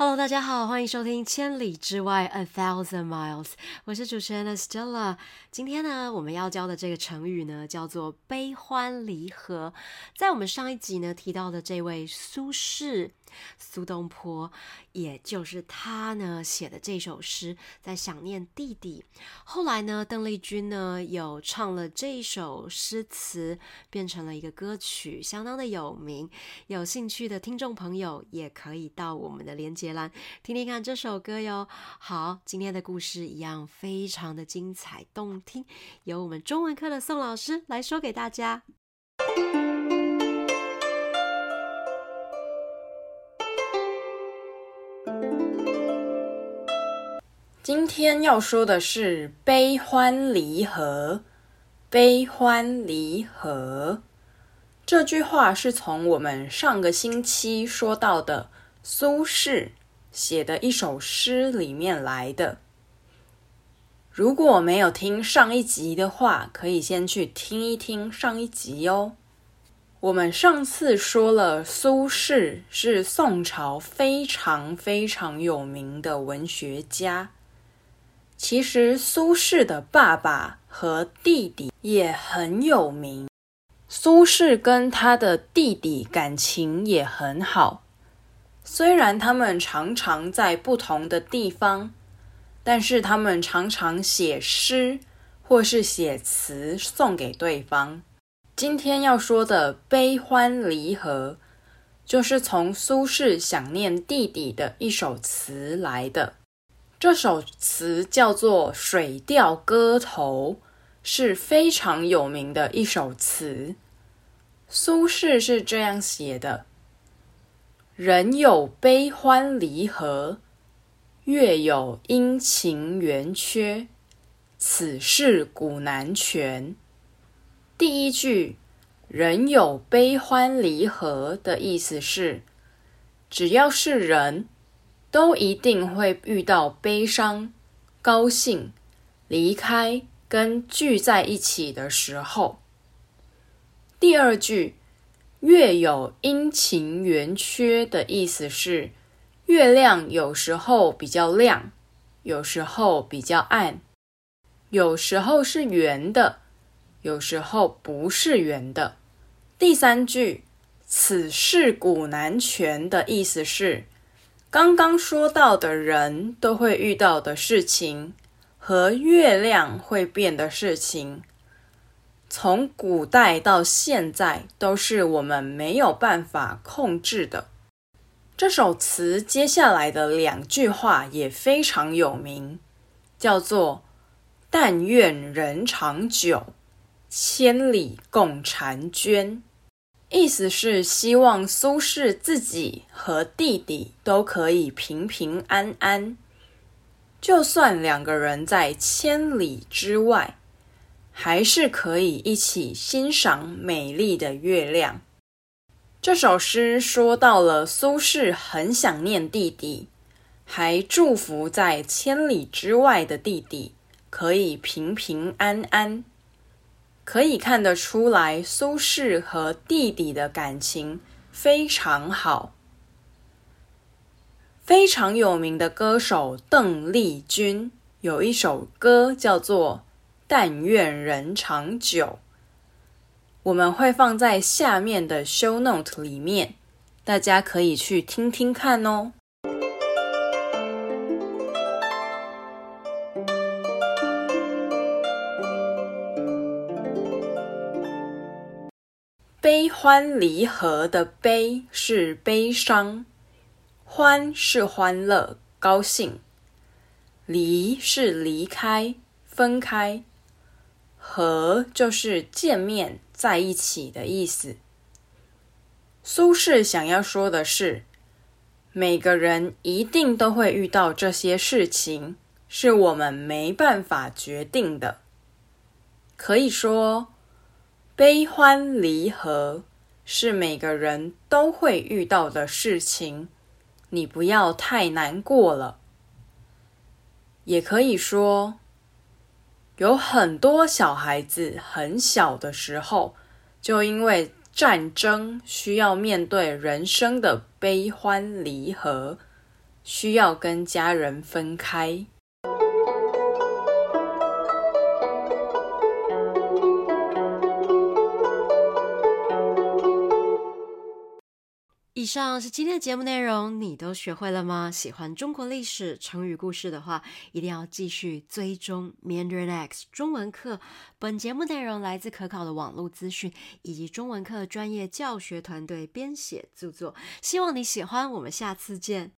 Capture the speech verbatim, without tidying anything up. Hello， 大家好，欢迎收听《千里之外 A Thousand Miles》，我是主持人 Stella。今天呢，我们要教的这个成语呢，叫做悲欢离合。在我们上一集呢提到的这位苏轼，苏东坡，也就是他呢写的这首诗，在想念弟弟。后来呢，邓丽君呢有唱了这首诗词，变成了一个歌曲，相当的有名。有兴趣的听众朋友，也可以到我们的连结。听听看这首歌哟。好，今天的故事一样非常的精彩动听，由我们中文课的宋老师来说给大家。今天要说的是悲欢离合。悲欢离合这句话是从我们上个星期说到的苏轼写的一首诗里面来的。如果没有听上一集的话，可以先去听一听上一集哦。我们上次说了，苏轼是宋朝非常非常有名的文学家。其实苏轼的爸爸和弟弟也很有名，苏轼跟他的弟弟感情也很好。虽然他们常常在不同的地方，但是他们常常写诗或是写词送给对方。今天要说的悲欢离合，就是从苏轼想念弟弟的一首词来的。这首词叫做《水调歌头》，是非常有名的一首词。苏轼是这样写的：人有悲欢离合，月有阴晴圆缺，此事古难全。第一句人有悲欢离合的意思是，只要是人都一定会遇到悲伤、高兴、离开跟聚在一起的时候。第二句月有阴晴圆缺的意思是，月亮有时候比较亮，有时候比较暗，有时候是圆的，有时候不是圆的。第三句此事古难全的意思是，刚刚说到的人都会遇到的事情和月亮会变的事情，从古代到现在都是我们没有办法控制的。这首词接下来的两句话也非常有名，叫做但愿人长久，千里共婵娟。意思是希望苏轼自己和弟弟都可以平平安安，就算两个人在千里之外，还是可以一起欣赏美丽的月亮。这首诗说到了苏轼很想念弟弟，还祝福在千里之外的弟弟可以平平安安。可以看得出来，苏轼和弟弟的感情非常好。非常有名的歌手邓丽君有一首歌叫做但愿人长久，我们会放在下面的 show note 里面，大家可以去听听看哦。悲欢离合的悲是悲伤，欢是欢乐、高兴，离是离开、分开，合就是见面在一起的意思。苏轼想要说的是，每个人一定都会遇到这些事情，是我们没办法决定的。可以说，悲欢离合是每个人都会遇到的事情，你不要太难过了。也可以说，有很多小孩子很小的时候，就因为战争需要面对人生的悲欢离合，需要跟家人分开。以上是今天的节目内容，你都学会了吗？喜欢中国历史、成语故事的话，一定要继续追踪 Mandarin X 中文课。本节目内容来自可考的网络资讯以及中文课专业教学团队编写著作，希望你喜欢，我们下次见。